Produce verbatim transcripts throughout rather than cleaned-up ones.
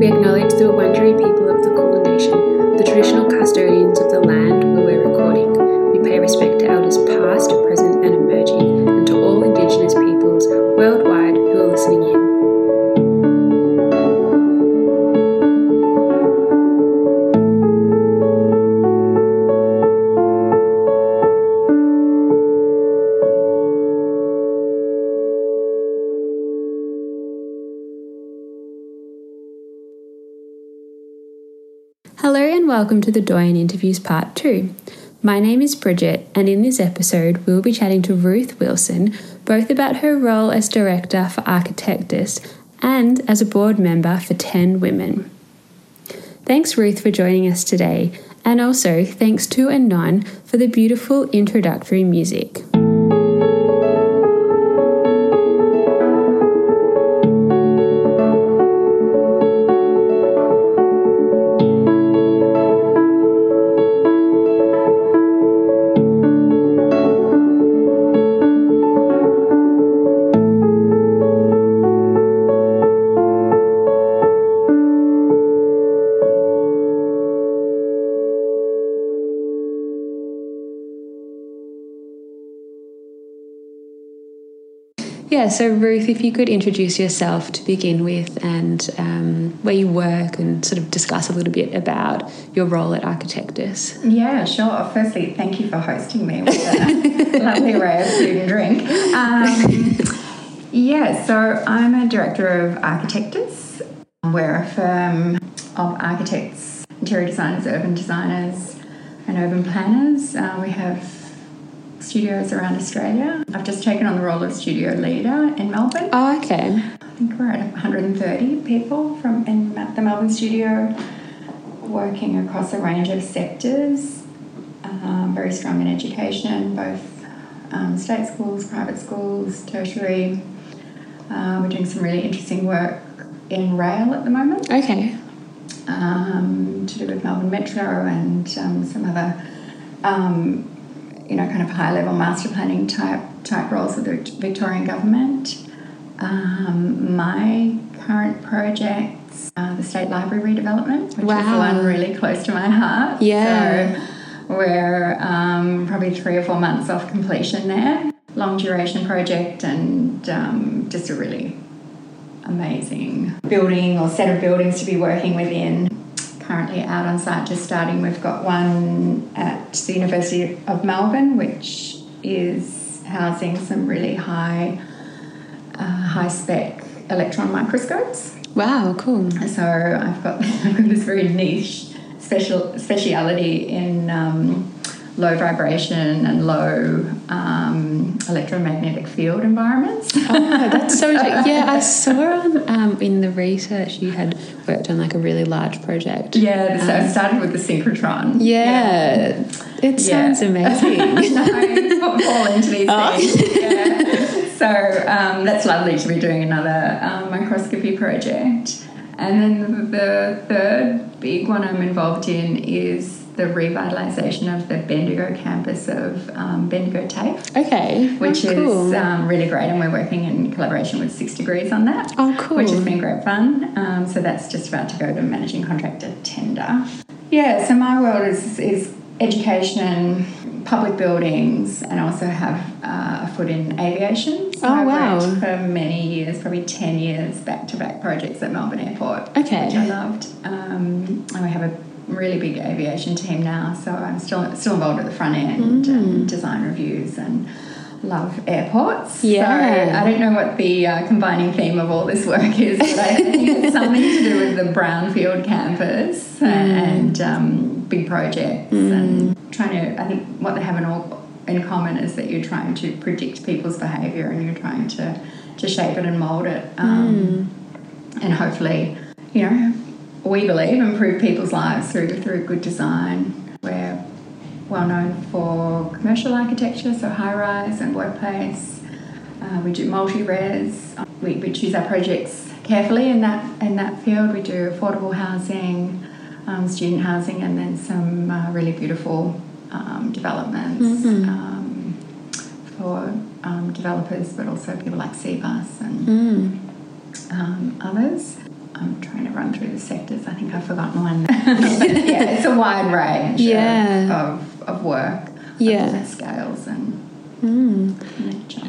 We acknowledge the Wurundjeri people of the Kulin Nation, the traditional custodians of the land where we're recording. We pay respect to elders past, present and emerging, and to all Indigenous peoples worldwide who are listening in. Hello and welcome to the Doyen Interviews Part two. My name is Bridget, and in this episode we'll be chatting to Ruth Wilson, both about her role as Director for Architectus and as a board member for ten women. Thanks Ruth for joining us today, and also thanks to Anon for the beautiful introductory music. Yeah, so Ruth, if you could introduce yourself to begin with, and um, where you work, and sort of discuss a little bit about your role at Architectus. Yeah, sure. Firstly, thank you for hosting me with a lovely array of food and drink. Um, yeah, so I'm a director of Architectus. We're a firm of architects, interior designers, urban designers and urban planners. Uh, we have studios around Australia. I've just taken on the role of studio leader in Melbourne. Oh, okay. I think we're at one hundred thirty people from in the Melbourne studio, working across a range of sectors, um, very strong in education, both um, state schools, private schools, tertiary. Uh, we're doing some really interesting work in rail at the moment. Okay. Um, to do with Melbourne Metro and um, some other... Um, you know, kind of high-level master planning type type roles with the Victorian government. Um, my current projects are the State Library Redevelopment, which wow. is one really close to my heart. Yeah. So we're um, probably three or four months off completion there. Long-duration project, and um, just a really amazing building or set of buildings to be working within. Currently out on site, just starting. We've got one at the University of Melbourne, which is housing some really high, uh, high spec electron microscopes. Wow, cool! So I've got, I've got this very niche special speciality in um, low vibration and low um, electromagnetic field environments. Oh, that's so. Yeah, I saw on, um, in the research you had worked on like a really large project. Yeah, um, so I started with the synchrotron. Yeah, yeah. It sounds yeah. amazing. No, I fall into these oh. things. Yeah. So um, that's lovely to be doing another um, microscopy project. And then the third big one I'm involved in is the revitalisation of the Bendigo campus of um, Bendigo TAFE. Okay. Which oh, cool. is um, really great, and we're working in collaboration with Six Degrees on that. Oh, cool. Which has been great fun. Um, so that's just about to go to managing contractor tender. Yeah, so my world is, is education, public buildings, and also have uh, a foot in aviation. So oh, I wow. worked for many years, probably ten years, back-to-back projects at Melbourne Airport. Okay. Which I loved. Um, and we have a really big aviation team now, so I'm still still involved at the front end mm. and design reviews, and love airports. Yeah. So I don't know what the uh, combining theme of all this work is, but I think it's something to do with the brownfield campus mm. and um, big projects mm. and trying to, I think what they have in, all, in common is that you're trying to predict people's behaviour, and you're trying to, to shape it and mould it um, mm. and hopefully, you know, we believe improve people's lives through through good design. We're well known for commercial architecture, so high-rise and workplace. Uh, we do multi-res. We, we choose our projects carefully in that in that field. We do affordable housing, um, student housing, and then some uh, really beautiful um, developments mm-hmm. um, for um, developers, but also people like C Bus and mm. um, others. I'm trying to run through the sectors. I think I've forgotten one. Yeah, it's a wide range yeah. of, of work yeah. scales and mm. nature.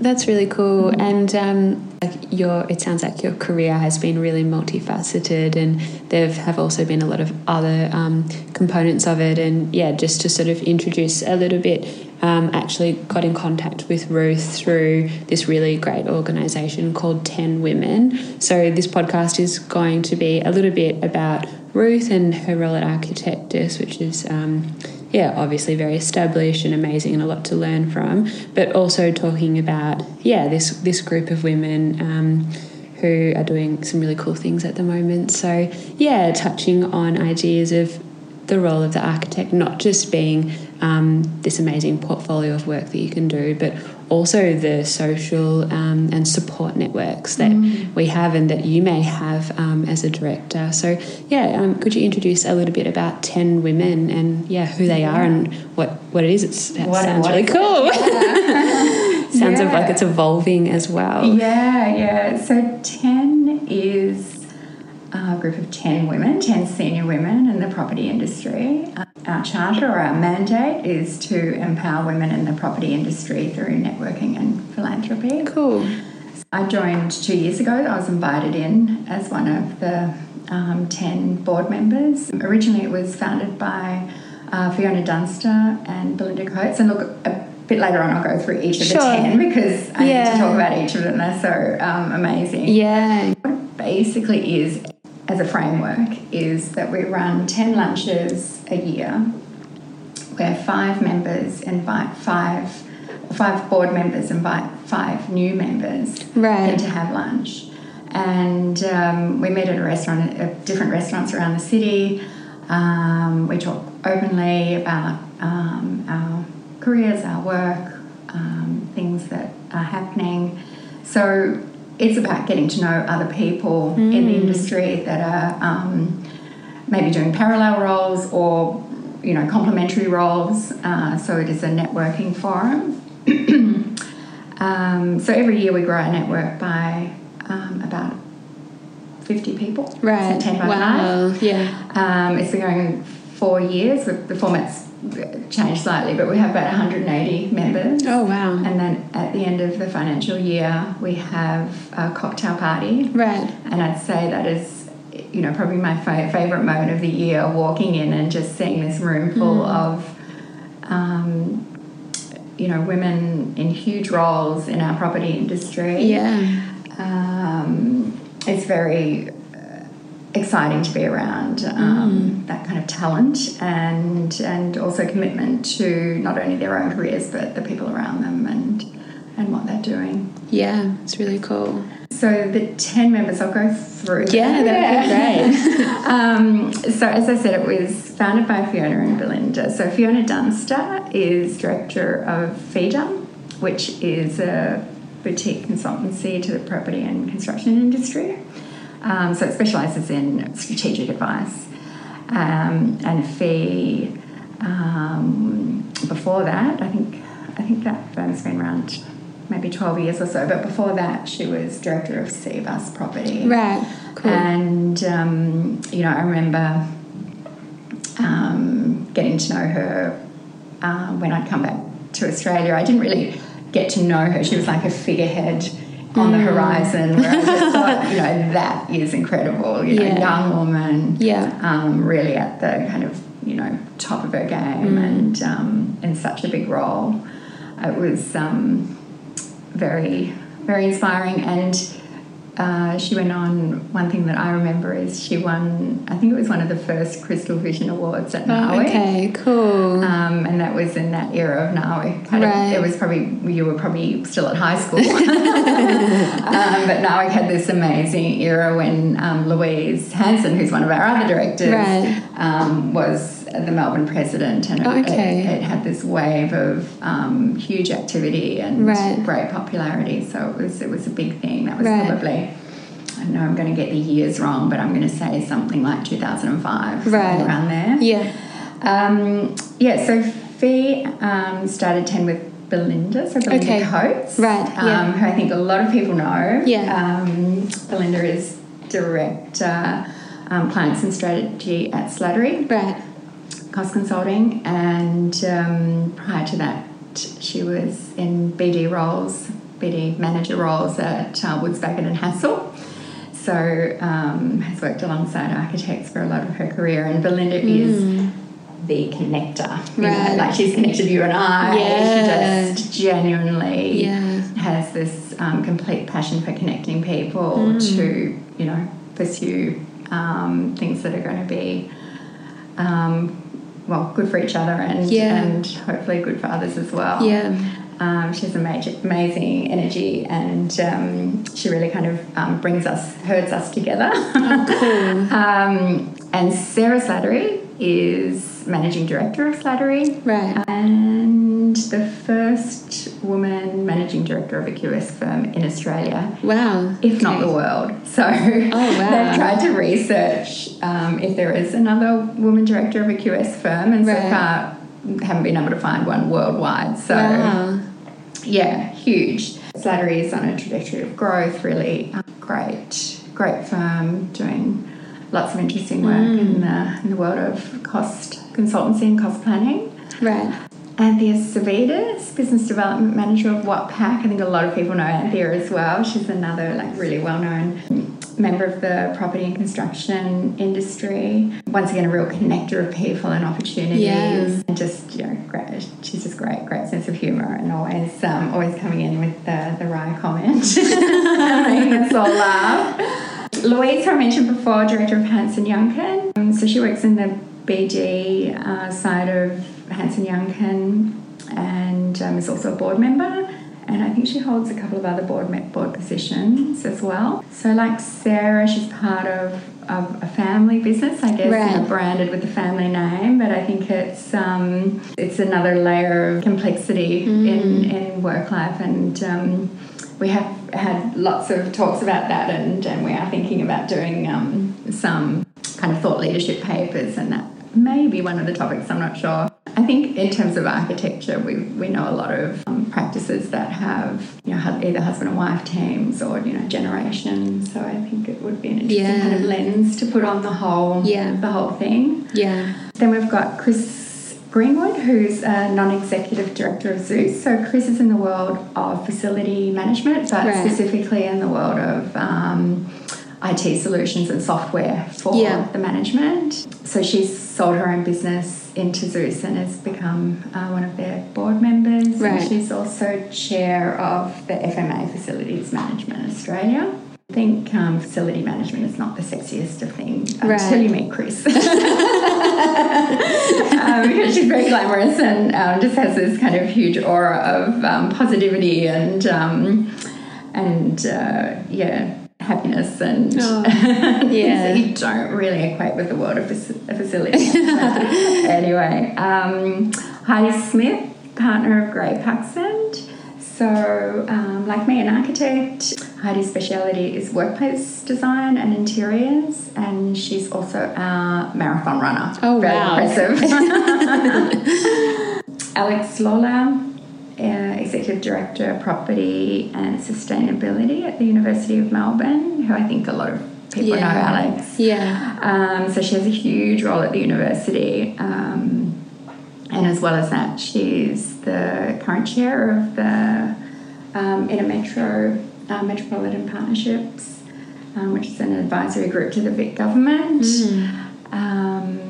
That's really cool. Mm. And um, like your, it sounds like your career has been really multifaceted, and there have also been a lot of other um, components of it. And, yeah, just to sort of introduce a little bit, um, actually got in contact with Ruth through this really great organisation called ten women. So this podcast is going to be a little bit about Ruth and her role at Architectus, which is... Um, yeah, obviously very established and amazing and a lot to learn from, but also talking about, yeah, this this group of women um, who are doing some really cool things at the moment. So, yeah, touching on ideas of the role of the architect, not just being um, this amazing portfolio of work that you can do, but also the social um, and support networks that mm. we have and that you may have um, as a director. So, yeah, um, could you introduce a little bit about ten women and, yeah, who they are and what, what it is? It's, that what, sounds what really cool. Yeah. Sounds yeah. like it's evolving as well. Yeah, yeah. So ten is... a group of ten women, ten senior women in the property industry. Our charter or our mandate is to empower women in the property industry through networking and philanthropy. Cool. I joined two years ago. I was invited in as one of the um, ten board members. Originally it was founded by uh, Fiona Dunster and Belinda Coates. And look, a bit later on I'll go through each of sure. the ten because I yeah. need to talk about each of them. They're so um, amazing. Yeah. What it basically is... as a framework, is that we run ten lunches a year where five members invite five, five board members invite five new members right. in to have lunch. And um, we meet at a restaurant, at different restaurants around the city. Um, we talk openly about um, our careers, our work, um, things that are happening. So... it's about getting to know other people mm. in the industry that are um, maybe doing parallel roles or, you know, complementary roles. Uh, so it is a networking forum. um, so every year we grow our network by um, about fifty people. Right. So ten by wow. five. Yeah. Um, it's been going four years. The format's changed slightly, but we have about one hundred eighty members. Oh, wow. And then at the end of the financial year, we have a cocktail party. Right. And I'd say that is, you know, probably my fa- favourite moment of the year, walking in and just seeing this room full mm. of, um, you know, women in huge roles in our property industry. Yeah. Um, it's very... exciting to be around um, mm. that kind of talent and and also commitment to not only their own careers but the people around them and and what they're doing. Yeah, it's really cool. So the ten members, I'll go through. Yeah, that would be great. um, so as I said, it was founded by Fiona and Belinda. So Fiona Dunster is director of Feeder, which is a boutique consultancy to the property and construction industry. Um, so it specialises in strategic advice. Um, and Fee, um, before that, I think I think that firm's been around maybe twelve years or so, but before that she was director of C Bus Property. Right, cool. And, um, you know, I remember um, getting to know her uh, when I'd come back to Australia. I didn't really get to know her. She was like a figurehead on the horizon where I just thought, you know, that is incredible, you know, yeah. young woman, yeah. um, really at the kind of, you know, top of her game mm. and um, in such a big role. It was um, very, very inspiring, and uh, she went on, one thing that I remember is she won, I think it was one of the first Crystal Vision Awards at NAWI. Oh, okay, cool. Um, and that was in that era of NAWI. Right. Of, it was probably, you were probably still at high school. um, but NAWI had this amazing era when um, Louise Hansen, who's one of our other directors, right. um, was the Melbourne president, and oh, okay. it, it had this wave of um, huge activity and right. great popularity. So it was it was a big thing. That was right. probably... I know I'm going to get the years wrong, but I'm going to say something like two thousand five, right. around there. Yeah. Um, yeah, so Fee um, started ten with Belinda, so Belinda okay. Coates. Right, um, yeah. Who I think a lot of people know. Yeah. Um, Belinda is Director, um, Clients and Strategy at Slattery. Right. Cost Consulting, and um, prior to that she was in B D roles, B D manager roles at uh, Woods, Bagot and Hassell. So um, has worked alongside architects for a lot of her career, and Belinda mm. is the connector. Right. You know, like she's connected you and I. Yeah. She just genuinely yeah. has this um, complete passion for connecting people mm. to, you know, pursue um, things that are going to be um, well, good for each other and yeah. and hopefully good for others as well. Yeah. Um, she has amazing, amazing energy, and um, she really kind of um, brings us, herds us together. Oh, cool. um, and Sarah Slattery is Managing Director of Slattery. Right. And the first woman Managing Director of a Q S firm in Australia. Wow. If okay. not the world. So oh, wow. they've tried to research um, if there is another woman director of a Q S firm, and right. so far haven't been able to find one worldwide. So wow. yeah, huge. Slattery is on a trajectory of growth, really great, great firm, doing lots of interesting work mm. in, the, in the world of cost consultancy and cost planning. Right. Anthea Savidas, Business Development Manager of Wattpack. I think a lot of people know Anthea as well. She's another like really well-known member of the property and construction industry. Once again, a real connector of people and opportunities, yeah. and just, you know, great. She's just great, great sense of humour, and always, um, always coming in with the the wry comment, making us all laugh. Louise, who I mentioned before, Director of Hansen Yuncken. Um, so she works in the B D uh, side of Hansen Yuncken, and um, is also a board member. And I think she holds a couple of other board board positions as well. So like Sarah, she's part of, of a family business, I guess, right. you know, branded with the family name. But I think it's um, it's another layer of complexity mm. in, in work life. And um, we have had lots of talks about that, and, and we are thinking about doing um, some kind of thought leadership papers, and that may be one of the topics, I'm not sure. I think in terms of architecture, we we know a lot of um, practices that have, you know, either husband and wife teams or, you know, generations. So I think it would be an interesting yeah. kind of lens to put on the whole yeah. the whole thing. Yeah. Then we've got Chris Greenwood, who's a non-executive director of Zeus. So Chris is in the world of facility management, but right. specifically in the world of um, I T solutions and software for yeah. the management. So she's sold her own business into Zeus and has become uh, one of their board members. Right. And she's also chair of the F M A, Facilities Management Australia. I think um, facility management is not the sexiest of things right. until you meet Chris. um, because she's very glamorous and um, just has this kind of huge aura of um, positivity and, um, and uh, yeah, happiness and oh, yeah. things that you don't really equate with the world of a facility. Anyway, um, Heidi Smith, partner of Grey Paxton. So um, like me, an architect. Heidi's speciality is workplace design and interiors, and she's also a marathon runner. Oh, very wow. impressive. Alex Lola, Uh, Executive Director of Property and Sustainability at the University of Melbourne, who I think a lot of people yeah. know Alex. Yeah. Um, so she has a huge role at the university, um, and as well as that, she's the current chair of the um, InterMetro uh, Metropolitan Partnerships, um, which is an advisory group to the Vic government. Mm. Um,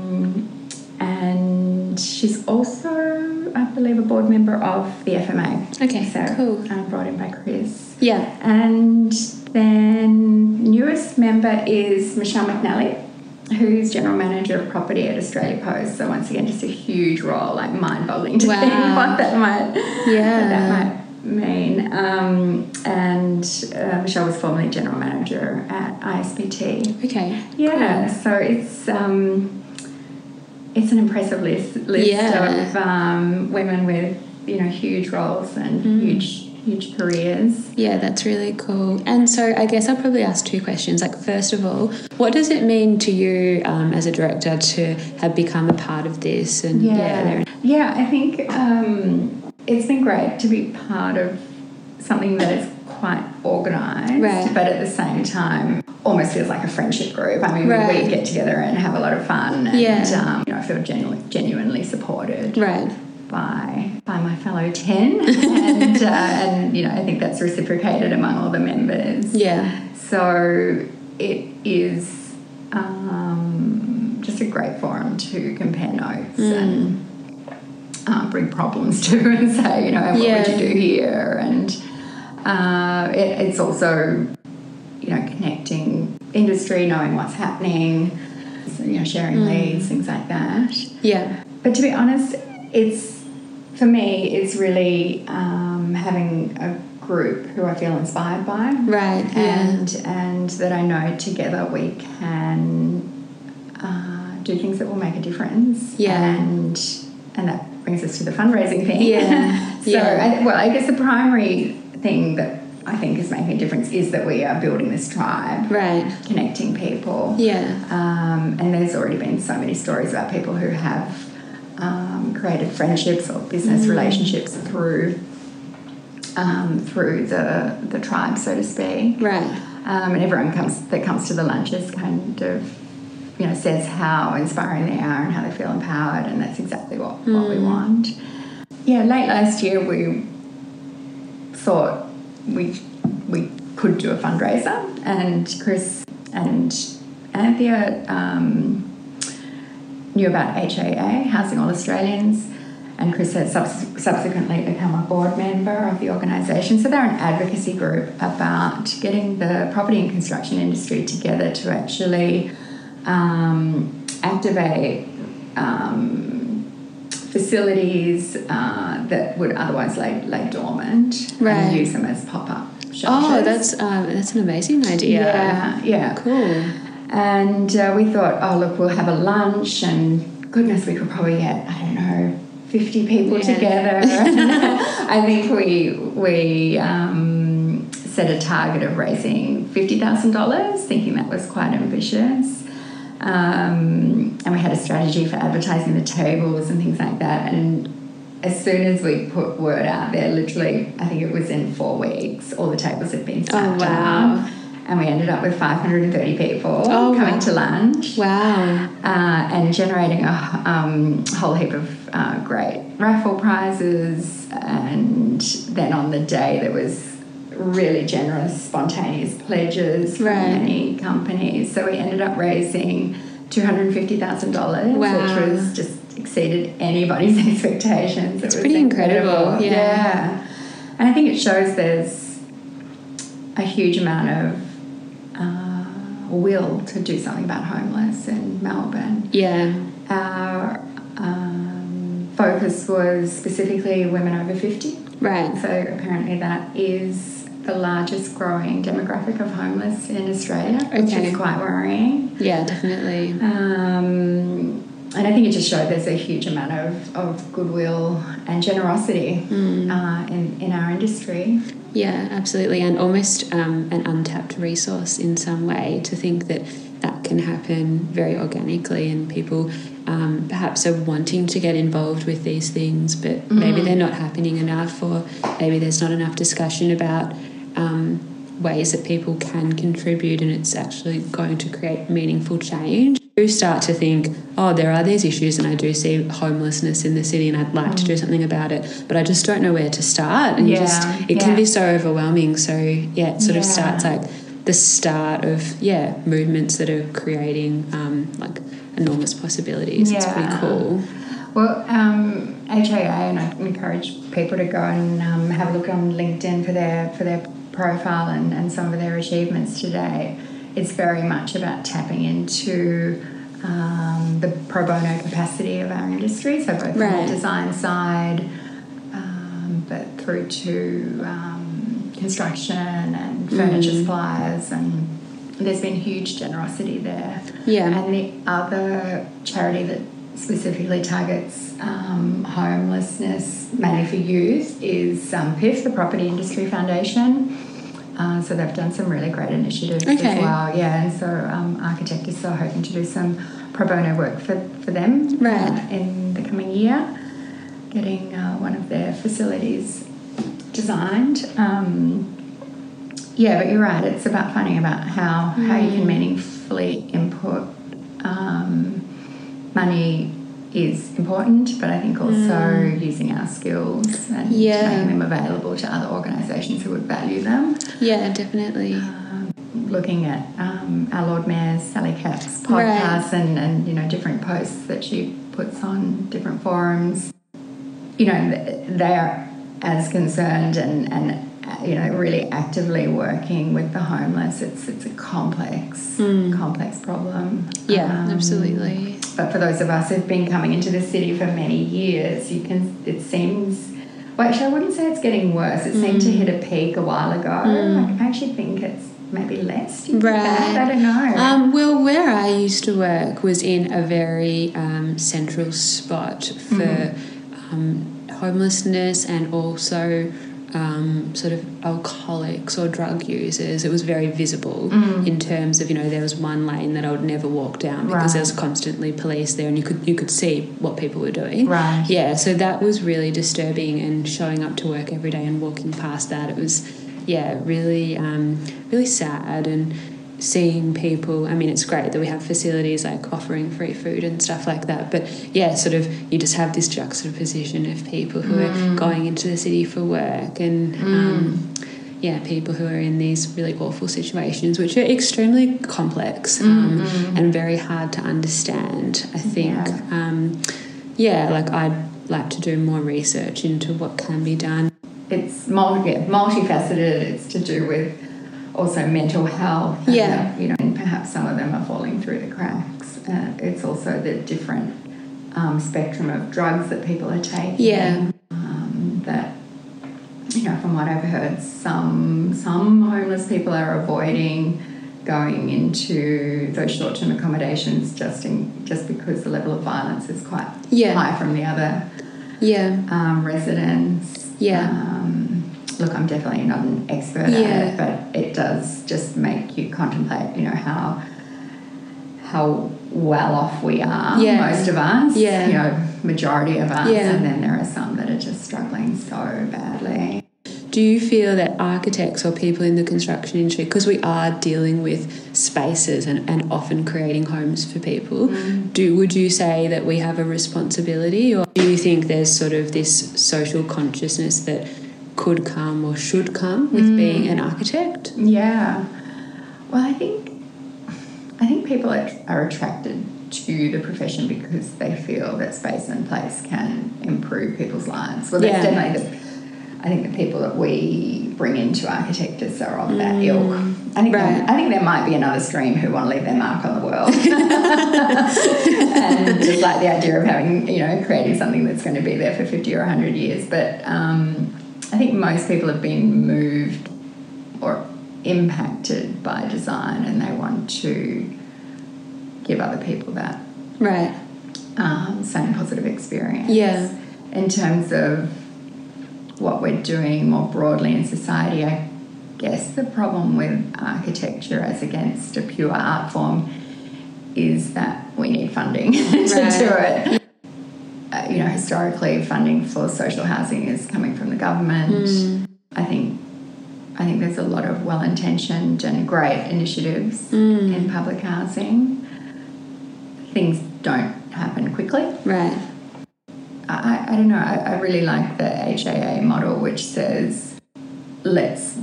and she's also, I believe, a board member of the F M A. Okay, so, cool. Um, brought in by Chris. Yeah. And then newest member is Michelle McNally, who's General Manager of Property at Australia Post. So once again, just a huge role, like mind-boggling to wow. think what that might, yeah. what that might mean. Um, and uh, Michelle was formerly General Manager at I S B T. Okay. Yeah, cool. So it's... Um, It's an impressive list, list yeah. of um, women with, you know, huge roles and mm. huge, huge careers. Yeah, that's really cool. And so I guess I'll probably ask two questions. Like, first of all, what does it mean to you um, as a director to have become a part of this? And Yeah, yeah, yeah I think um, it's been great to be part of something that is quite organised, right. but at the same time almost feels like a friendship group. I mean, right. we get together and have a lot of fun and yeah. um, you know, I feel genu- genuinely supported right. by by my fellow ten and, uh, and, you know, I think that's reciprocated among all the members. Yeah. So it is um, just a great forum to compare notes mm. and Uh, bring problems to and say, you know, what yeah. would you do here? And uh, it, it's also, you know, connecting industry, knowing what's happening, so, you know, sharing mm. leads, things like that. Yeah. But to be honest, it's, for me, it's really um, having a group who I feel inspired by. Right. And, yeah. and that I know together we can uh, do things that will make a difference. Yeah. And... And that brings us to the fundraising thing. Yeah. so, yeah. I, well, I guess the primary thing that I think is making a difference is that we are building this tribe. Right. Connecting people. Yeah. Um, and there's already been so many stories about people who have um, created friendships or business mm. relationships through um, through the the tribe, so to speak. Right. Um, and everyone comes that comes to the lunches kind of, you know, says how inspiring they are and how they feel empowered, and that's exactly what, mm. what we want. Yeah, late last year we thought we we could do a fundraiser, and Chris and Anthea um, knew about H A A, Housing All Australians, and Chris has subs- subsequently become a board member of the organisation. So they're an advocacy group about getting the property and construction industry together to actually... Um, activate um, facilities uh, that would otherwise lay, lay dormant right. and use them as pop-up shelters. Oh, that's um, that's an amazing idea. Yeah, yeah. Cool. And uh, we thought, oh, look, we'll have a lunch and, goodness, we could probably get, I don't know, fifty people yeah. together. I think we... we um, set a target of raising fifty thousand dollars, thinking that was quite ambitious. Um, and we had a strategy for advertising the tables and things like that. And as soon as we put word out there, literally, I think it was in four weeks, all the tables had been stacked oh, wow. up. And we ended up with five hundred thirty people oh, coming wow. to lunch. Wow. Uh, and generating a um, whole heap of uh, great raffle prizes. And then on the day there was really generous, spontaneous pledges right. from many companies. So we ended up raising two hundred fifty thousand dollars, wow. which was just exceeded anybody's expectations. It's it was pretty incredible. incredible. Yeah. yeah. And I think it shows there's a huge amount of uh, will to do something about homeless in Melbourne. Yeah. Our um, focus was specifically women over fifty. Right. So apparently that is the largest growing demographic of homeless in Australia, okay. which is quite worrying. Yeah, definitely. Um, and I think it just showed there's a huge amount of, of goodwill and generosity mm. uh, in, in our industry. Yeah, absolutely, and almost um, an untapped resource in some way, to think that that can happen very organically, and people um, perhaps are wanting to get involved with these things, but mm. maybe they're not happening enough, or maybe there's not enough discussion about um, ways that people can contribute, and it's actually going to create meaningful change. You start to think, oh, there are these issues, and I do see homelessness in the city, and I'd like mm. to do something about it, but I just don't know where to start, and yeah. just it yeah. can be so overwhelming. So yeah, it sort yeah. of starts like the start of yeah movements that are creating um, like enormous possibilities. Yeah. It's pretty cool. Well, um, H A A, and I encourage people to go and um, have a look on LinkedIn for their for their profile and, and some of their achievements today. It's very much about tapping into um, the pro bono capacity of our industry, so both right. on the design side, um, but through to um, construction and furniture mm. suppliers, and there's been huge generosity there. Yeah. And the other charity that specifically targets um, homelessness, mainly for youth, is um, P I F, the Property Industry Foundation. Uh, so they've done some really great initiatives okay. as well. Yeah, and so um, Architectus are hoping to do some pro bono work for, for them right. uh, in the coming year, getting uh, one of their facilities designed. Um, yeah, but you're right. It's about finding about how, mm. how you can meaningfully input. Um, money is important, but I think also mm. using our skills and yeah. making them available to other organisations who would value them. Yeah, definitely. Um, looking at um, our Lord Mayor Sally Capp's podcast right. and, and, you know, different posts that she puts on different forums, you know, they are as concerned and, and you know, really actively working with the homeless. It's it's a complex, mm. complex problem. Yeah, um, absolutely. But for those of us who've been coming into the city for many years, you can. It seems, well, actually, I wouldn't say it's getting worse. It mm. seemed to hit a peak a while ago. Mm. Like, I actually think it's maybe less. Do you right. think that? I don't know. Um, well, where I used to work was in a very um, central spot for mm. um, homelessness and also... Um, sort of alcoholics or drug users. It was very visible mm. in terms of, you know, there was one lane that I would never walk down because right. there was constantly police there and you could you could see what people were doing. Right. Yeah, so that was really disturbing, and showing up to work every day and walking past that, it was, yeah, really, um, really sad. And seeing people, I mean, it's great that we have facilities like offering free food and stuff like that, but yeah, sort of you just have this juxtaposition of people who mm. are going into the city for work and mm. um, yeah, people who are in these really awful situations which are extremely complex um, mm-hmm. and very hard to understand, I think. Yeah, um, yeah like I'd like to do more research into what can be done. It's multi- multifaceted. It's to do with also mental health, and, yeah, you know, and perhaps some of them are falling through the cracks. Uh, it's also the different um, spectrum of drugs that people are taking. Yeah, um, that, you know, from what I've heard, some some homeless people are avoiding going into those short-term accommodations just in, just because the level of violence is quite yeah. high from the other yeah um, residents. Yeah. Um, Look, I'm definitely not an expert yeah. at it, but it does just make you contemplate, you know, how how well off we are, yeah. most of us, yeah. you know, majority of us, yeah. and then there are some that are just struggling so badly. Do you feel that architects or people in the construction industry, because we are dealing with spaces and, and often creating homes for people, mm. do would you say that we have a responsibility, or do you think there's sort of this social consciousness that could come or should come with mm. being an architect? Yeah. Well, I think I think people are, are attracted to the profession because they feel that space and place can improve people's lives. Well, that's yeah. definitely the, I think the people that we bring into Architectus are of that mm. ilk. I think right. I think there might be another stream who want to leave their mark on the world. And just like the idea of having, you know, creating something that's going to be there for fifty or one hundred years. But um I think most people have been moved or impacted by design, and they want to give other people that right um, same positive experience. Yeah. In terms of what we're doing more broadly in society, I guess the problem with architecture as against a pure art form is that we need funding to right. do it. Uh, you know, historically, funding for social housing is coming from the government. Mm. I think, I think there's a lot of well-intentioned and great initiatives mm. in public housing. Things don't happen quickly. Right. I, I don't know. I, I really like the H A A model, which says let's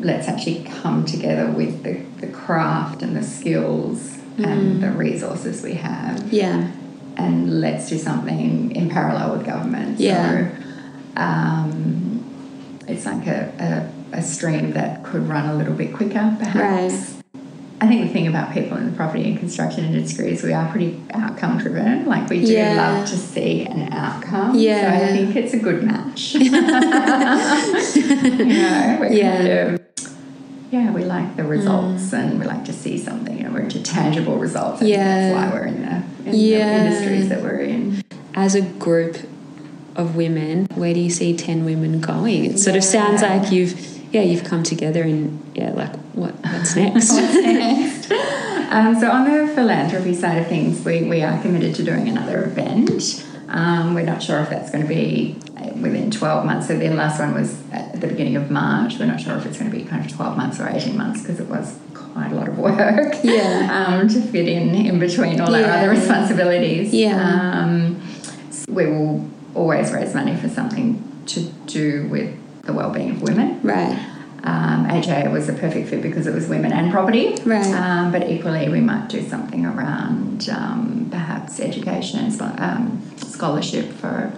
let's actually come together with the, the craft and the skills mm. and the resources we have. Yeah. And let's do something in parallel with government. Yeah. So um, it's like a, a, a stream that could run a little bit quicker, perhaps. Right. I think the thing about people in the property and construction industry is we are pretty outcome driven. Like, we do yeah. love to see an outcome. Yeah. So I think it's a good match. You know, we're yeah. kind of, yeah, we like the results mm. and we like to see something, and we're into tangible results. I yeah. think that's why we're in the, in yeah. the industries that we're in. As a group of women, where do you see ten women going? It yeah. sort of sounds like you've, yeah, you've come together and, yeah, like what, what's next? What's next? um, so on the philanthropy side of things, we, we are committed to doing another event. Um, we're not sure if that's going to be within twelve months. So the last one was at the beginning of March. We're not sure if it's going to be kind of twelve months or eighteen months because it was quite a lot of work yeah. um, to fit in in between all yeah. our other responsibilities. Yeah. Um, so we will always raise money for something to do with the well-being of women. Right. Um, A J was a perfect fit because it was women and property. Right. Um, but equally, we might do something around um, perhaps education and um, scholarship for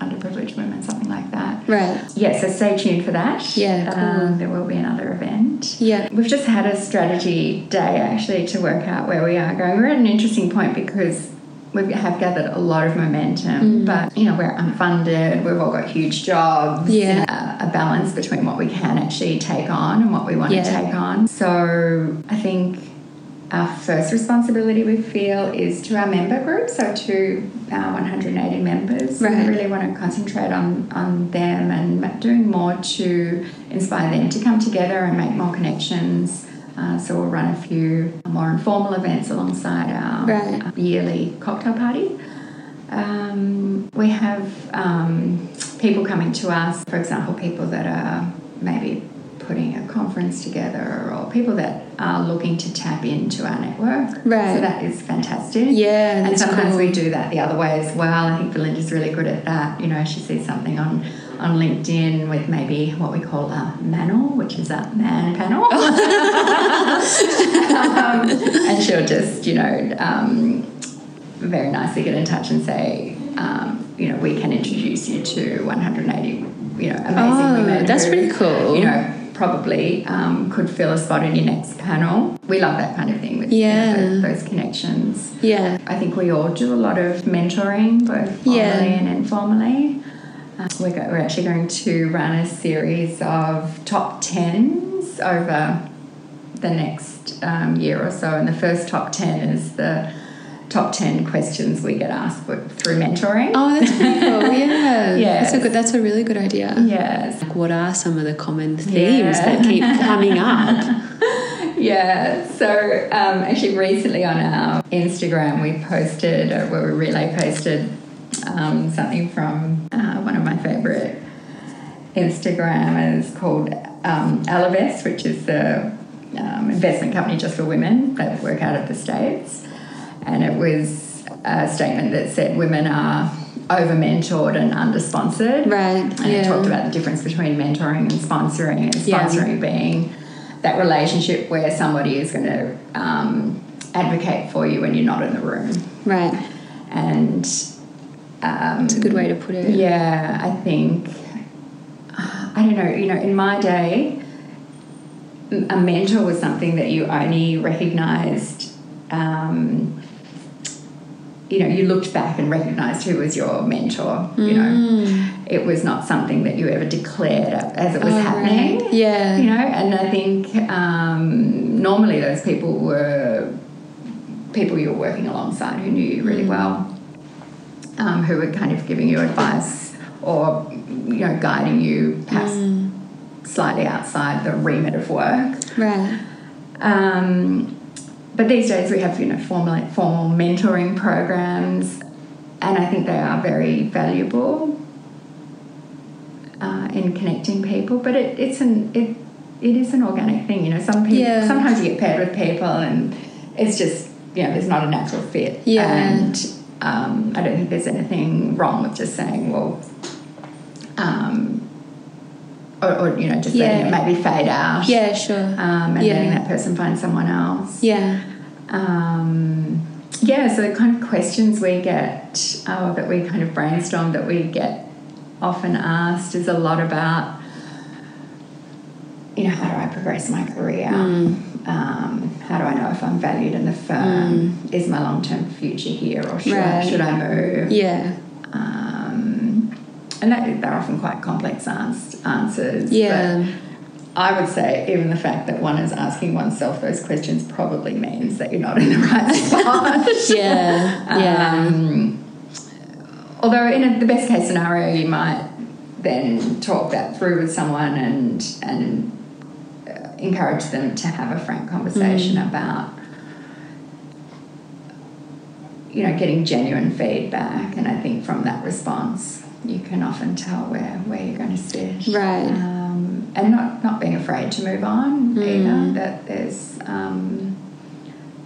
underprivileged women, something like that. Right. Yeah, so stay tuned for that. Yeah, cool. Um, there will be another event. Yeah. We've just had a strategy day, actually, to work out where we are going. We're at an interesting point because we have gathered a lot of momentum, mm. but, you know, we're unfunded, we've all got huge jobs, yeah. a, a balance between what we can actually take on and what we want yeah. to take on. So I think our first responsibility we feel is to our member group, so to our one hundred eighty members. Right. We really want to concentrate on, on them and doing more to inspire them to come together and make more connections. Uh, so we'll run a few more informal events alongside our right. yearly cocktail party. Um, we have um, people coming to us, for example, people that are maybe putting a conference together or people that are looking to tap into our network. Right. So that is fantastic. Yeah. And sometimes cool. we do that the other way as well. I think Belinda's really good at that. You know, she sees something on... on LinkedIn with maybe what we call a manel, which is a man panel. um, and she'll just, you know, um, very nicely get in touch and say, um, you know, we can introduce you to one hundred eighty, you know, amazing oh, women. That's who, pretty cool. You know, probably um, could fill a spot in your next panel. We love that kind of thing with yeah. you know, those, those connections. Yeah. I think we all do a lot of mentoring, both formally yeah. and informally. Um, we're, go- we're actually going to run a series of top tens over the next um, year or so, and the first top ten is the top ten questions we get asked with, through mentoring. Oh, that's pretty cool, yeah. yeah. That's a good, that's a really good idea. Yes. Like, what are some of the common themes yeah. that keep coming up? yeah, so um, actually recently on our Instagram we posted, or well, we relay posted, Um, something from uh, one of my favourite Instagrammers called um, Alivest, which is the um, investment company just for women that work out of the States. And it was a statement that said women are over-mentored and under-sponsored. Right. And yeah. it talked about the difference between mentoring and sponsoring, and sponsoring yeah. being that relationship where somebody is going to um, advocate for you when you're not in the room. Right. And... Um, it's a good way to put it. Yeah, I think, I don't know, you know, in my day, a mentor was something that you only recognised, um, you know, you looked back and recognised who was your mentor, you mm. know. It was not something that you ever declared as it was oh, happening. Right. Yeah. You know, and I think um, normally those people were people you were working alongside who knew you really mm. well. Um, who were kind of giving you advice or, you know, guiding you perhaps mm. slightly outside the remit of work. Right. Um, but these days we have, you know, formal, formal mentoring programs, and I think they are very valuable uh, in connecting people. But it, it's an it it is an organic thing, you know. Some people yeah. sometimes you get paired with people and it's just, you know, there's not a natural fit. Yeah. And, Um, I don't think there's anything wrong with just saying, well, um, or, or, you know, just yeah. letting it maybe fade out. Yeah, sure. Um, and yeah. letting that person find someone else. Yeah. Um, yeah, so the kind of questions we get, uh, that we kind of brainstorm, that we get often asked is a lot about, you know, how do I progress my career? Mm. Um, how do I know if I'm valued in the firm? Mm. Is my long-term future here, or should, right. I, should I move? Yeah. Um, and that, they're often quite complex ans- answers. Yeah. But I would say even the fact that one is asking oneself those questions probably means that you're not in the right spot. yeah. yeah. Um, although in a, the best case scenario, you might then talk that through with someone and and encourage them to have a frank conversation mm. about, you know, getting genuine feedback. And I think from that response you can often tell where, where you're going to sit. Right. Um, and not, not being afraid to move on mm. either, that there's, um,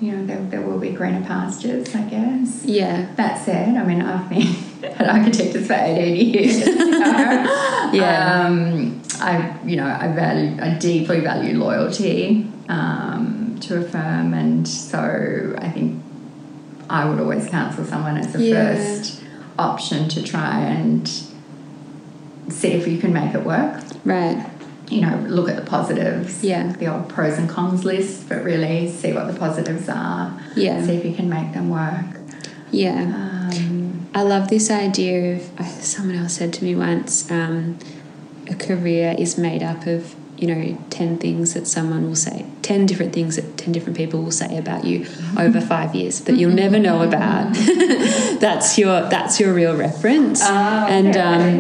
you know, there, there will be greener pastures, I guess. Yeah. That said, I mean, I've been an Architectus for eighteen years. You know? Yeah. Um, I, you know, I value, I deeply value loyalty um, to a firm, and so I think I would always counsel someone as a yeah. first option to try and see if you can make it work. Right. You know, look at the positives. Yeah. The old pros and cons list, but really see what the positives are. Yeah. See if you can make them work. Yeah. Um, I love this idea of, someone else said to me once, um, a career is made up of, you know, ten things that someone will say, ten different things that ten different people will say about you over five years that you'll never know about. That's your that's your real reference. Oh, okay. And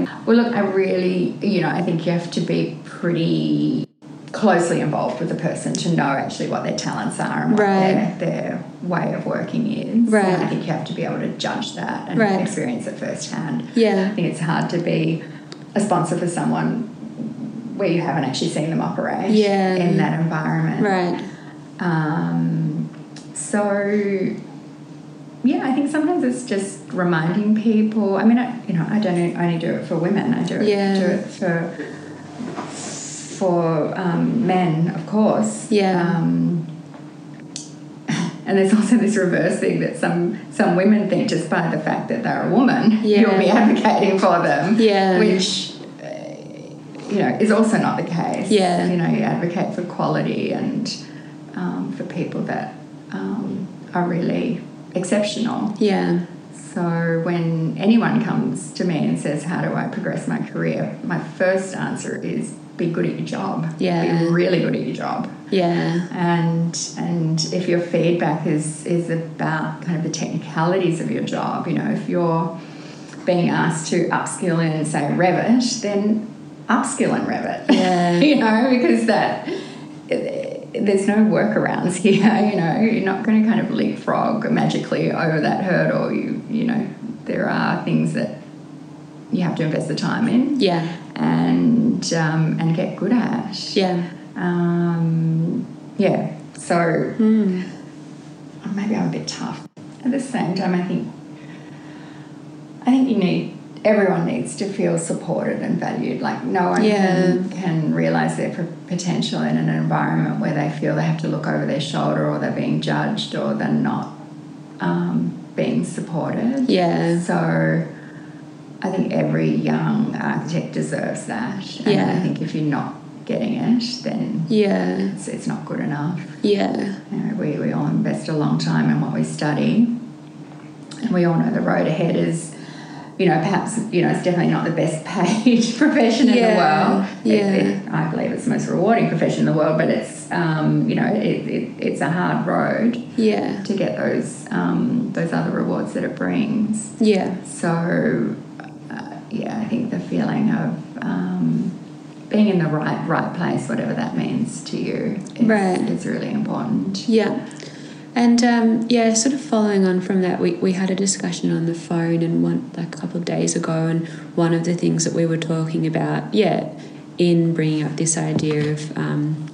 um, well, look, I really, you know, I think you have to be pretty closely involved with the person to know actually what their talents are and what right. their, their way of working is. Right. And I think you have to be able to judge that and right. experience it firsthand. Yeah, I think it's hard to be a sponsor for someone where you haven't actually seen them operate yeah. in that environment. Right. Um, so, yeah, I think sometimes it's just reminding people. I mean, I, you know, I don't only do it for women. I do it, yeah. do it for for um, men, of course. Yeah. Um, and there's also this reverse thing that some, some women think just by the fact that they're a woman, yeah. you'll be advocating for them. Yeah. Which... you know, is also not the case. Yeah. You know, you advocate for quality and um, for people that um, are really exceptional. Yeah. So when anyone comes to me and says, how do I progress my career, my first answer is be good at your job. Yeah. Be really good at your job. Yeah. And and if your feedback is, is about kind of the technicalities of your job, you know, if you're being asked to upskill in, say, Revit, then... upskill and Revit, yeah. you know, because that there's no workarounds here. You know, you're not going to kind of leapfrog magically over that hurdle. You, you know, there are things that you have to invest the time in, yeah, and um, and get good at, yeah, um, yeah. So mm. maybe I'm a bit tough. At the same time, I think I think you need. Everyone needs to feel supported and valued. Like no one yeah. can, can realise their potential in an environment where they feel they have to look over their shoulder or they're being judged or they're not um, being supported. Yeah. So I think every young architect deserves that. And yeah. I think if you're not getting it, then yeah, it's, it's not good enough. Yeah. You know, we, we all invest a long time in what we study, and we all know the road ahead is... you know, perhaps, you know, it's definitely not the best paid profession yeah. in the world. Yeah. It, it, I believe it's the most rewarding profession in the world, but it's, um, you know, it, it, it's a hard road yeah. to get those um, those other rewards that it brings. Yeah. So, uh, yeah, I think the feeling of um, being in the right right place, whatever that means to you, is, right. is really important. Yeah. And, um, yeah, sort of following on from that, we, we had a discussion on the phone and one like a couple of days ago, and one of the things that we were talking about, yeah, in bringing up this idea of um,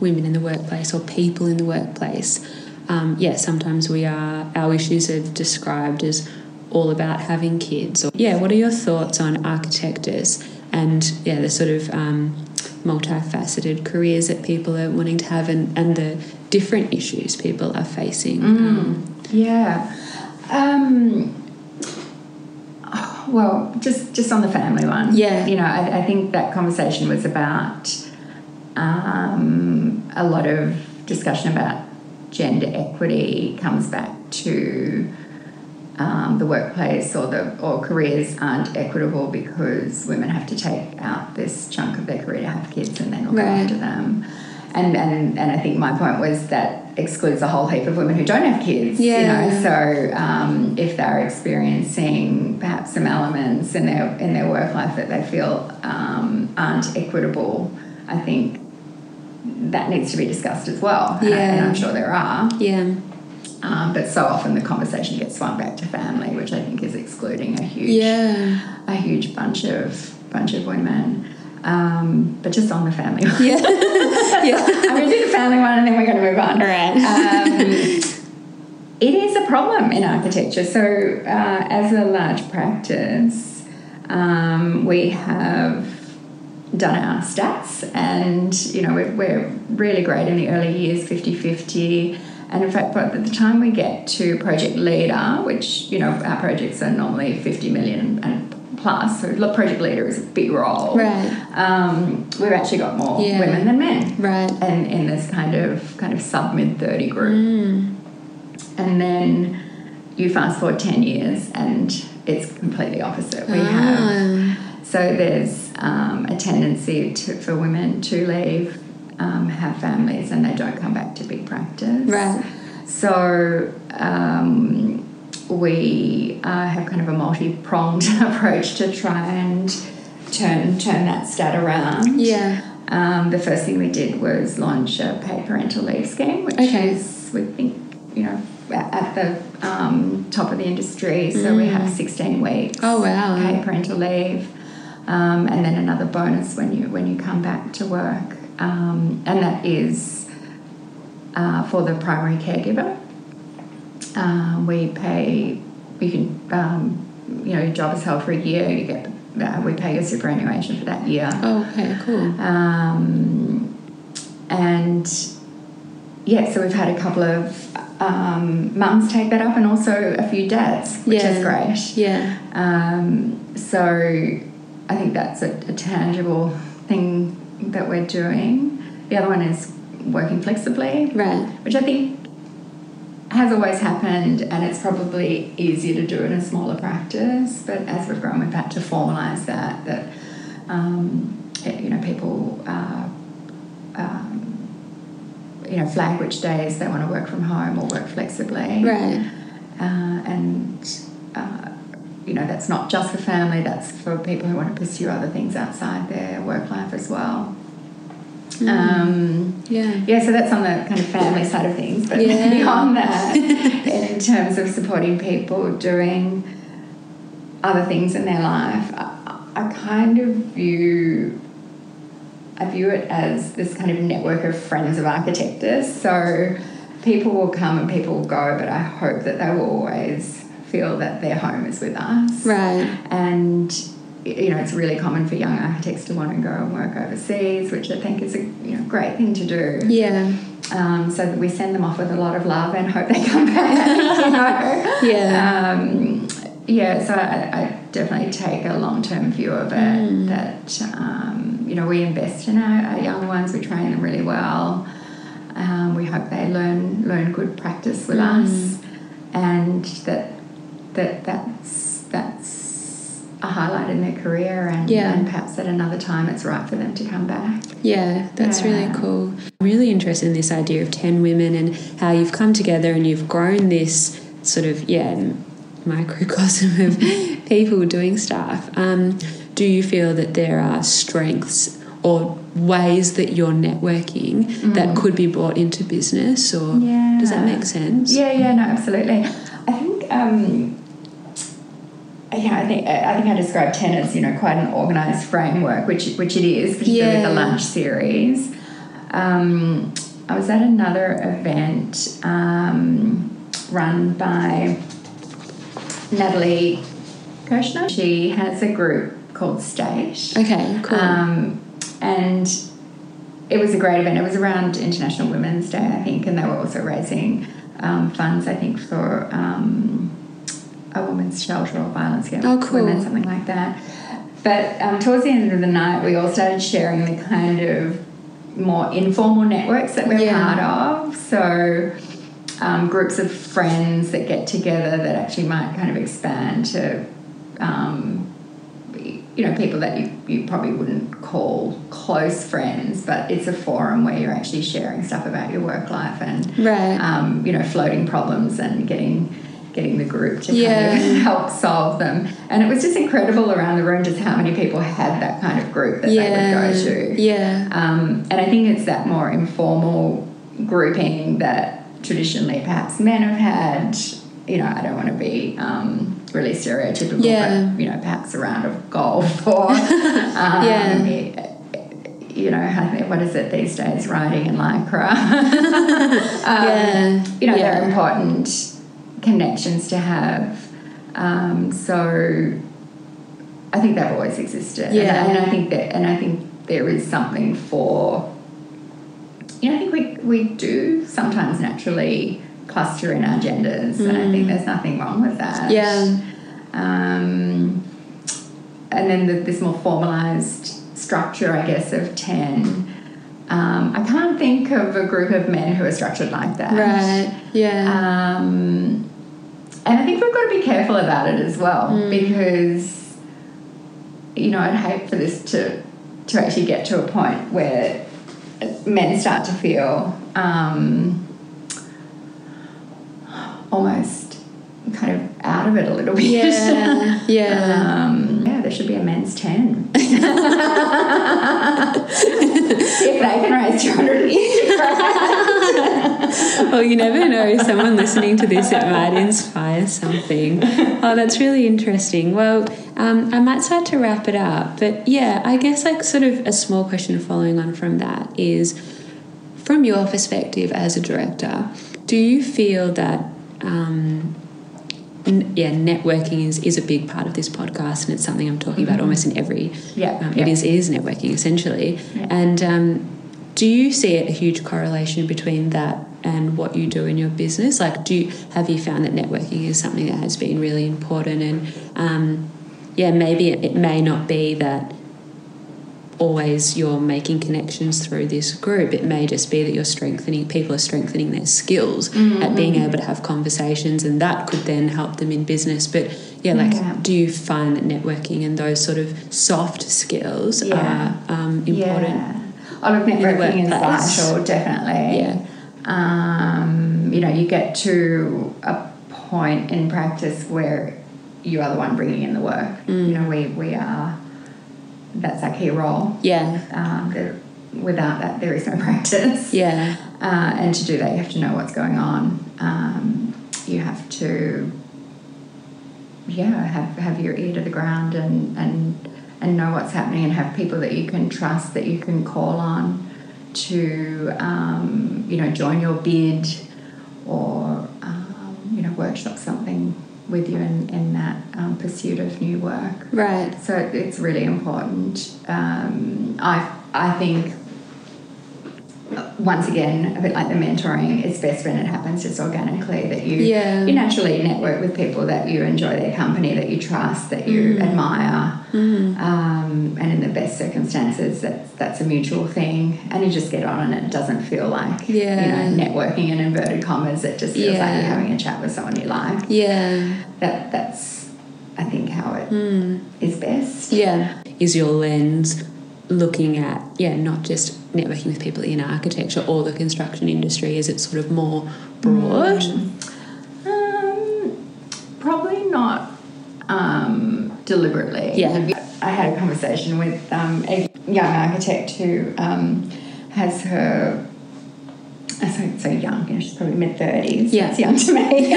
women in the workplace or people in the workplace, um, yeah, sometimes we are, our issues are described as all about having kids. Or, yeah, what are your thoughts on Architectus and, yeah, the sort of um, multifaceted careers that people are wanting to have and, and the different issues people are facing. Mm, um, yeah. Um, well, just, just on the family one. Yeah. You know, I, I think that conversation was about um, a lot of discussion about gender equity comes back to um, the workplace or the or careers aren't equitable because women have to take out this chunk of their career to have kids and then look right. after them. And, and and I think my point was that excludes a whole heap of women who don't have kids, yeah. you know. So um, if they're experiencing perhaps some elements in their in their work life that they feel um, aren't equitable, I think that needs to be discussed as well. Yeah. And, and I'm sure there are. Yeah. Um, but so often the conversation gets swung back to family, which I think is excluding a huge yeah. a huge bunch of bunch of women. um, but just on the family one. Yeah. Yeah. I'm going to do the family one and then we're going to move on. All right. Um, it is a problem in architecture. So uh, as a large practice, um, we have done our stats and, you know, we're, we're really great in the early years, fifty-fifty. And in fact, by the time we get to project leader, which, you know, our projects are normally fifty million and plus, so project leader is a big role. Right. Um, we've actually got more yeah. women than men. Right. And in this kind of kind of sub mid thirty group. Mm. And then you fast forward ten years and it's completely opposite. We ah. have so there's um, a tendency to, for women to leave. Um, have families and they don't come back to big practice. Right. So um, we uh, have kind of a multi-pronged approach to try and turn turn that stat around. Yeah. Um, the first thing we did was launch a paid parental leave scheme, which okay. is, we think, you know, at the um, top of the industry. So mm. we have sixteen weeks. Oh, wow. Paid parental leave. Um, and then another bonus when you when you come back to work. Um, and that is uh, for the primary caregiver. Uh, we pay, you can, um, you know, your job is held for a year, you get, uh, we pay your superannuation for that year. Oh, okay, cool. Um, and, yeah, so we've had a couple of um, mums take that up and also a few dads, which yeah. is great. Yeah. Um, so I think that's a, a tangible thing that we're doing. The other one is working flexibly, right? Which I think has always happened, and it's probably easier to do in a smaller practice. But as we've grown, we've had to formalise that that um, it, you know people uh, um, you know flag which days they want to work from home or work flexibly, right? Uh, and uh, you know, that's not just for family, that's for people who want to pursue other things outside their work life as well. Mm. Um, yeah. Yeah, so that's on the kind of family side of things. But yeah. beyond that, and in terms of supporting people doing other things in their life, I, I kind of view, I view it as this kind of network of friends of architects. So people will come and people will go, but I hope that they will always feel that their home is with us. Right. And, you know, it's really common for young architects to want to go and work overseas, which I think is a you know, great thing to do. Yeah. Um, so that we send them off with a lot of love and hope they come back, you know. Yeah. Um, yeah, so I, I definitely take a long-term view of it mm. that, um, you know, we invest in our, our young ones, we train them really well. Um, we hope they learn, learn good practice with mm. us and that, that that's that's a highlight in their career and, yeah. and perhaps at another time it's right for them to come back. Yeah, that's yeah. really cool. I'm really interested in this idea of ten women and how you've come together and you've grown this sort of, yeah, microcosm of people doing stuff. Um, do you feel that there are strengths or ways that you're networking mm. that could be brought into business or yeah. does that make sense? Yeah, yeah, no, absolutely. I think Um, yeah, I think I think I describe ten as you know quite an organised framework, which which it is, particularly yeah. with the lunch series. Um, I was at another event um, run by Natalie Kirshner. She has a group called State. Okay, cool. Um, and it was a great event. It was around International Women's Day, I think, and they were also raising Um, funds, I think, for um, a woman's shelter or violence against oh, cool. women, something like that. But um, towards the end of the night, we all started sharing the kind of more informal networks that we're yeah. part of. So um, groups of friends that get together that actually might kind of expand to, um, you know, people that you, you probably wouldn't call close friends, but it's a forum where you're actually sharing stuff about your work life and, right. um, you know, floating problems and getting getting the group to yeah. kind of help solve them. And it was just incredible around the room just how many people had that kind of group that yeah. they would go to. Yeah. Um, and I think it's that more informal grouping that traditionally perhaps men have had. You know, I don't want to be um, really stereotypical, yeah. but, you know, perhaps a round of golf or, um, yeah. you know, what is it these days, riding in Lycra. um, yeah. You know, yeah. they're important connections to have. Um, so I think they've always existed. Yeah. And, and I think that, and I think there is something for, you know, I think we, we do sometimes naturally cluster in our genders, mm. and I think there's nothing wrong with that. Yeah. Um, and then the, this more formalised structure, I guess, of ten. Um, I can't think of a group of men who are structured like that. Right, yeah. Um, and I think we've got to be careful about it as well, mm. because, you know, I'd hate for this to, to actually get to a point where men start to feel um, almost kind of out of it a little bit. Yeah, yeah. Um, yeah, there should be a men's ten. If they can raise two hundred. Well, you never know. Someone listening to this, it might inspire something. Oh, that's really interesting. Well, um, I might start to wrap it up. But, yeah, I guess like sort of a small question following on from that is, from your perspective as a director, do you feel that, um, n- yeah, networking is, is a big part of this podcast, and it's something I'm talking mm-hmm. about almost in every... Yeah. Um, yeah. It is, it is networking, essentially. Yeah. And um, do you see a huge correlation between that and what you do in your business? Like, do you, have you found that networking is something that has been really important? And, um, yeah, maybe it, it may not be that always you're making connections through this group. It may just be that you're strengthening, people are strengthening their skills mm-hmm. at being able to have conversations, and that could then help them in business. But yeah, like yeah. do you find that networking and those sort of soft skills yeah. are um, important? Yeah. Oh, look, networking is vital, definitely. Yeah. Um, you know, you get to a point in practice where you are the one bringing in the work. Mm. You know, we, we are... That's our key role. Yeah. Um, the, without that, there is no practice. Yeah. Uh, and to do that, you have to know what's going on. Um, you have to, yeah, have have your ear to the ground and, and and know what's happening, and have people that you can trust, that you can call on to, um, you know, join your bid or, um, you know, workshop something with you in, in that um, pursuit of new work. Right. So it's really important. Um, I I think, once again, a bit like the mentoring, it's best when it happens just organically, that you, yeah. you naturally network with people that you enjoy their company, that you trust, that you mm. admire. Mm. Um, and in the best circumstances, that's, that's a mutual thing. And you just get on, and it doesn't feel like, yeah. you know, networking in inverted commas. It just feels yeah. like you're having a chat with someone you like. Yeah. That That's, I think, how it mm. is best. Yeah. Is your lens looking at, yeah, not just networking with people in architecture or the construction industry? Is it sort of more broad? Mm. Um, probably not um, deliberately. Yeah. I had a conversation with um, a young architect who um, has her... So, so young, you know, she's probably mid-thirties. Yeah. That's young to me.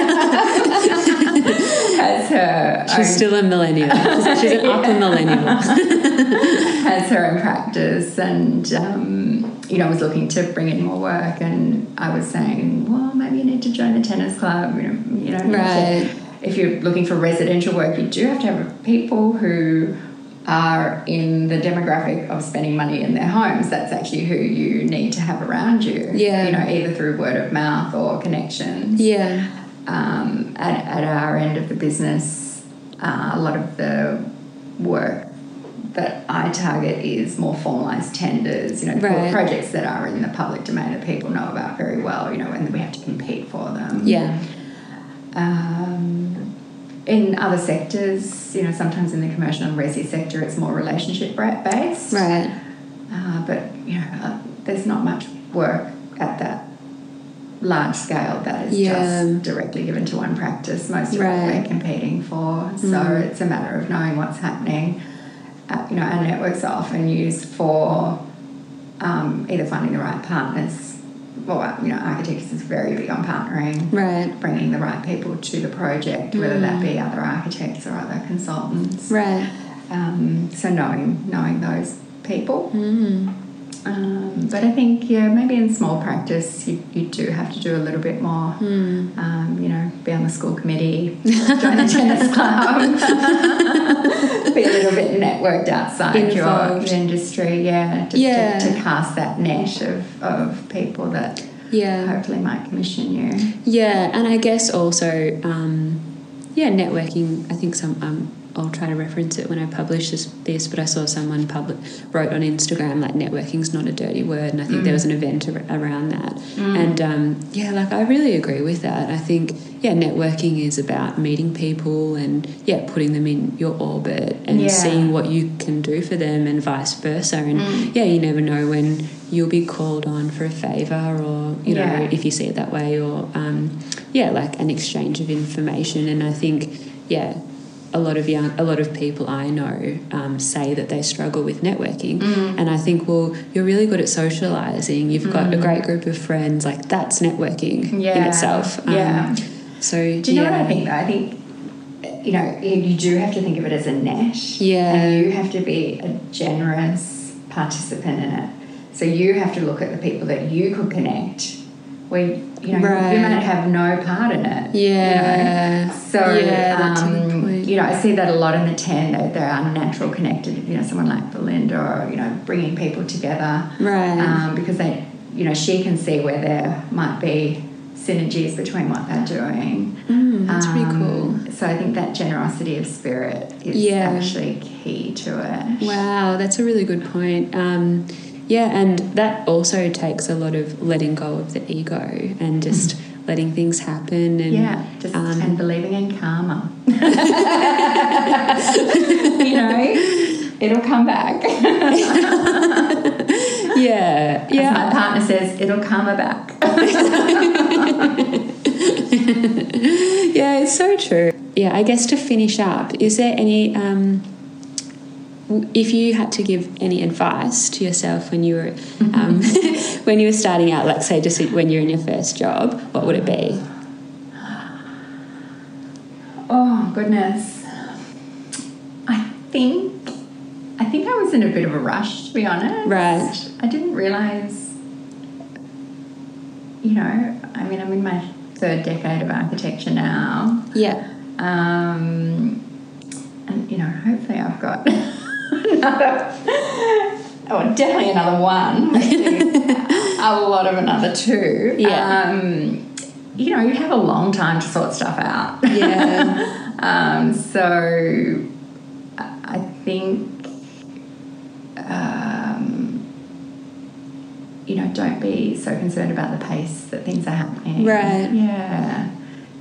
Has her She's own... still a millennial. She's an yeah. upper millennial. Has her own practice, and, um, you know, was looking to bring in more work, and I was saying, well, maybe you need to join the tennis club, you know. You know right. If you're looking for residential work, you do have to have people who... are in the demographic of spending money in their homes. That's actually who you need to have around you. Yeah. You know, either through word of mouth or connections. Yeah. Um, at, at our end of the business, uh, a lot of the work that I target is more formalised tenders, you know, right. projects that are in the public domain that people know about very well, you know, and we have to compete for them. Yeah. Um... In other sectors, you know, sometimes in the commercial and resi sector, it's more relationship-based. Right. Uh, but, you know, uh, there's not much work at that large scale that is yeah. just directly given to one practice. Most of right. it we're competing for. So mm. it's a matter of knowing what's happening. Uh, you know, our networks are often used for um, either finding the right partners. Well, you know, Architects is very big on partnering, right? Bringing the right people to the project, whether mm. that be other architects or other consultants, right? Um, so knowing knowing those people, mm. Um, but I think, yeah, maybe in small practice you, you do have to do a little bit more. Mm. Um, you know, be on the school committee, join the tennis club, be a little bit networked outside Involved. your industry, yeah, just yeah. To, to cast that net of, of people that yeah. hopefully might commission you. Yeah, and I guess also, um, yeah, networking, I think some... Um, I'll try to reference it when I publish this, this but I saw someone public, wrote on Instagram like networking's not a dirty word, and I think mm. there was an event ar- around that. Mm. And, um, yeah, like I really agree with that. I think, yeah, networking is about meeting people and, yeah, putting them in your orbit and yeah. seeing what you can do for them and vice versa. And, mm. yeah, you never know when you'll be called on for a favour or, you know, yeah. if you see it that way or, um, yeah, like an exchange of information. And I think, yeah, a lot of young, a lot of people I know um, say that they struggle with networking, mm. and I think, well, you're really good at socialising. You've mm. got a great group of friends. Like that's networking yeah. in itself. Um, yeah. So do you yeah. know what I think? Though I think you know you do have to think of it as a net. Yeah. And you have to be a generous participant in it. So you have to look at the people that you could connect. Where you know right. you might have no part in it. Yeah. You know? So yeah. Um, you know, I see that a lot in the ten. They, they are natural connected. You know, someone like Belinda, or you know, bringing people together, right? Um, because they, you know, she can see where there might be synergies between what they're doing. Mm, that's um, pretty cool. So I think that generosity of spirit is yeah. actually key to it. Wow, that's a really good point. Um, yeah, and that also takes a lot of letting go of the ego and just. Mm-hmm. letting things happen and yeah just, um, and believing in karma. You know, it'll come back. yeah yeah As my partner says, it'll come back. Yeah, it's so true. Yeah, I guess to finish up, is there any um if you had to give any advice to yourself when you were um, when you were starting out, like say just when you're in your first job, what would it be? Oh goodness, I think I think I was in a bit of a rush, to be honest. Right. I didn't realise. You know, I mean, I'm in my third decade of architecture now. Yeah. Um, and you know, hopefully, I've got. Another, oh, definitely another one. A lot of another two. Yeah. Um, you know, you have a long time to sort stuff out. Yeah. um, so I think, um, you know, don't be so concerned about the pace that things are happening. Right. Yeah.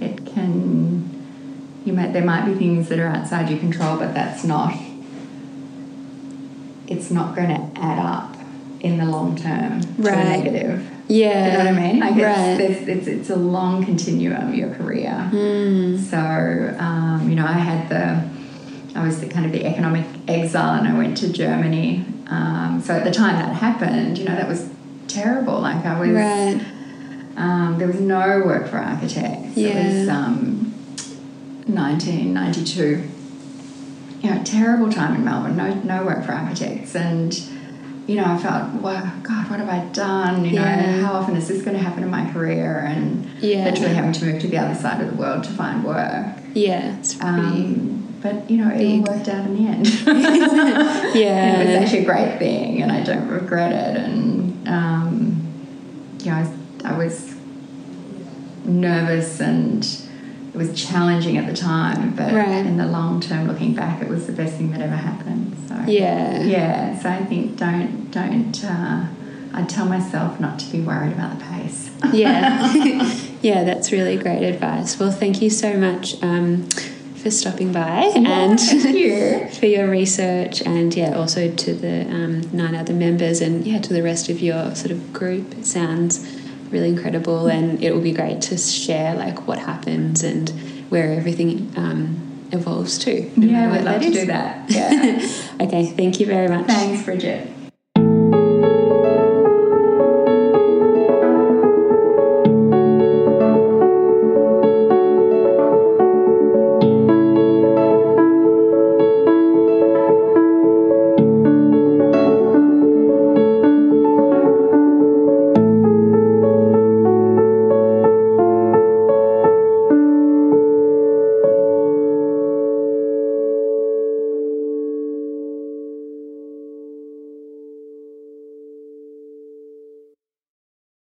It can. You might there might be things that are outside your control, but that's not. It's not going to add up in the long term right. to a negative. Yeah. You know what I mean? Like right. It's, it's, it's a long continuum, your career. Mm. So, um, you know, I had the, I was the, kind of the economic exile, and I went to Germany. Um, so at the time that happened, you know, that was terrible. Like I was, right. um, there was no work for architects. Yeah. It was um, nineteen ninety-two. You know, terrible time in Melbourne, no no work for architects. And, you know, I felt, wow, God, what have I done? You know, yeah. how often is this going to happen in my career? And yeah. literally having to move to the other side of the world to find work. Yeah, it's pretty um, But, you know, big. It all worked out in the end. Yeah. And it was actually a great thing, and I don't regret it. And, um, you know, I, I was nervous and... It was challenging at the time, but right. in the long term, looking back, it was the best thing that ever happened. So yeah, yeah. So I think don't don't. Uh, I tell myself not to be worried about the pace. Yeah, yeah. That's really great advice. Well, thank you so much um, for stopping by yeah, and thank you. For your research, and yeah, also to the um, nine other members, and yeah, to the rest of your sort of group. It sounds really incredible, and it will be great to share like what happens and where everything um, evolves to. Yeah, we'd love to do that. Yeah. Okay, thank you very much. Thanks, Bridget.